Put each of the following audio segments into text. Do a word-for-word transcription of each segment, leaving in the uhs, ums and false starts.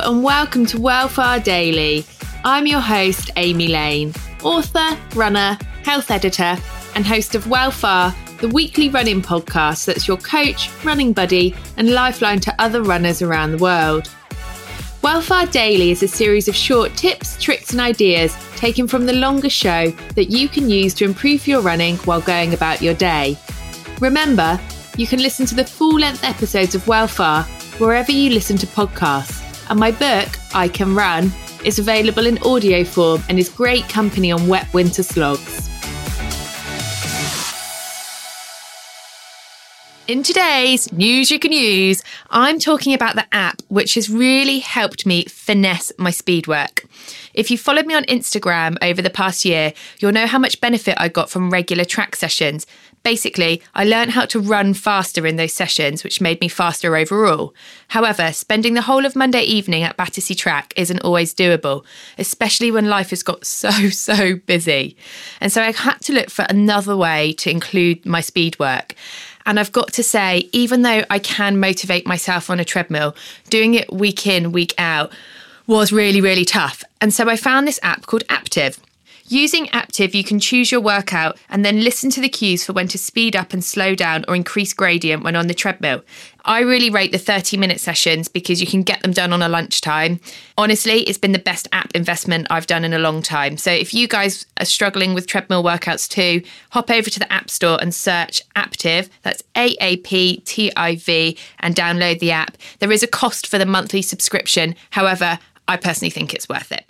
Hello and welcome to Welfare Daily. I'm your host, Amy Lane, author, runner, health editor, and host of Welfare, the weekly running podcast that's your coach, running buddy, and lifeline to other runners around the world. Welfare Daily is a series of short tips, tricks, and ideas taken from the longer show that you can use to improve your running while going about your day. Remember, you can listen to the full-length episodes of Welfare wherever you listen to podcasts. And my book, I Can Run, is available in audio form and is great company on wet winter slogs. In today's News You Can Use, I'm talking about the app which has really helped me finesse my speed work. If you followed me on Instagram over the past year, you'll know how much benefit I got from regular track sessions. Basically, I learned how to run faster in those sessions, which made me faster overall. However, spending the whole of Monday evening at Battersea Track isn't always doable, especially when life has got so, so busy. And so I had to look for another way to include my speed work. And I've got to say, even though I can motivate myself on a treadmill, doing it week in, week out was really, really tough. And so I found this app called Aptiv. Using Aptiv, you can choose your workout and then listen to the cues for when to speed up and slow down or increase gradient when on the treadmill. I really rate the thirty-minute sessions because you can get them done on a lunchtime. Honestly, it's been the best app investment I've done in a long time. So if you guys are struggling with treadmill workouts too, hop over to the App Store and search Aptiv, that's A A P T I V, and download the app. There is a cost for the monthly subscription. However, I personally think it's worth it.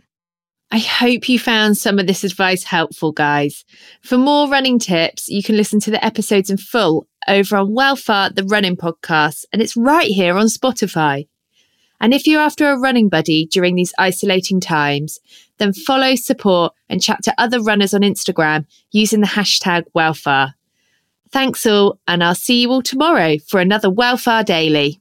I hope you found some of this advice helpful, guys. For more running tips, you can listen to the episodes in full over on Welfare, the running podcast, and it's right here on Spotify. And if you're after a running buddy during these isolating times, then follow, support, and chat to other runners on Instagram using the hashtag Welfare. Thanks all, and I'll see you all tomorrow for another Welfare Daily.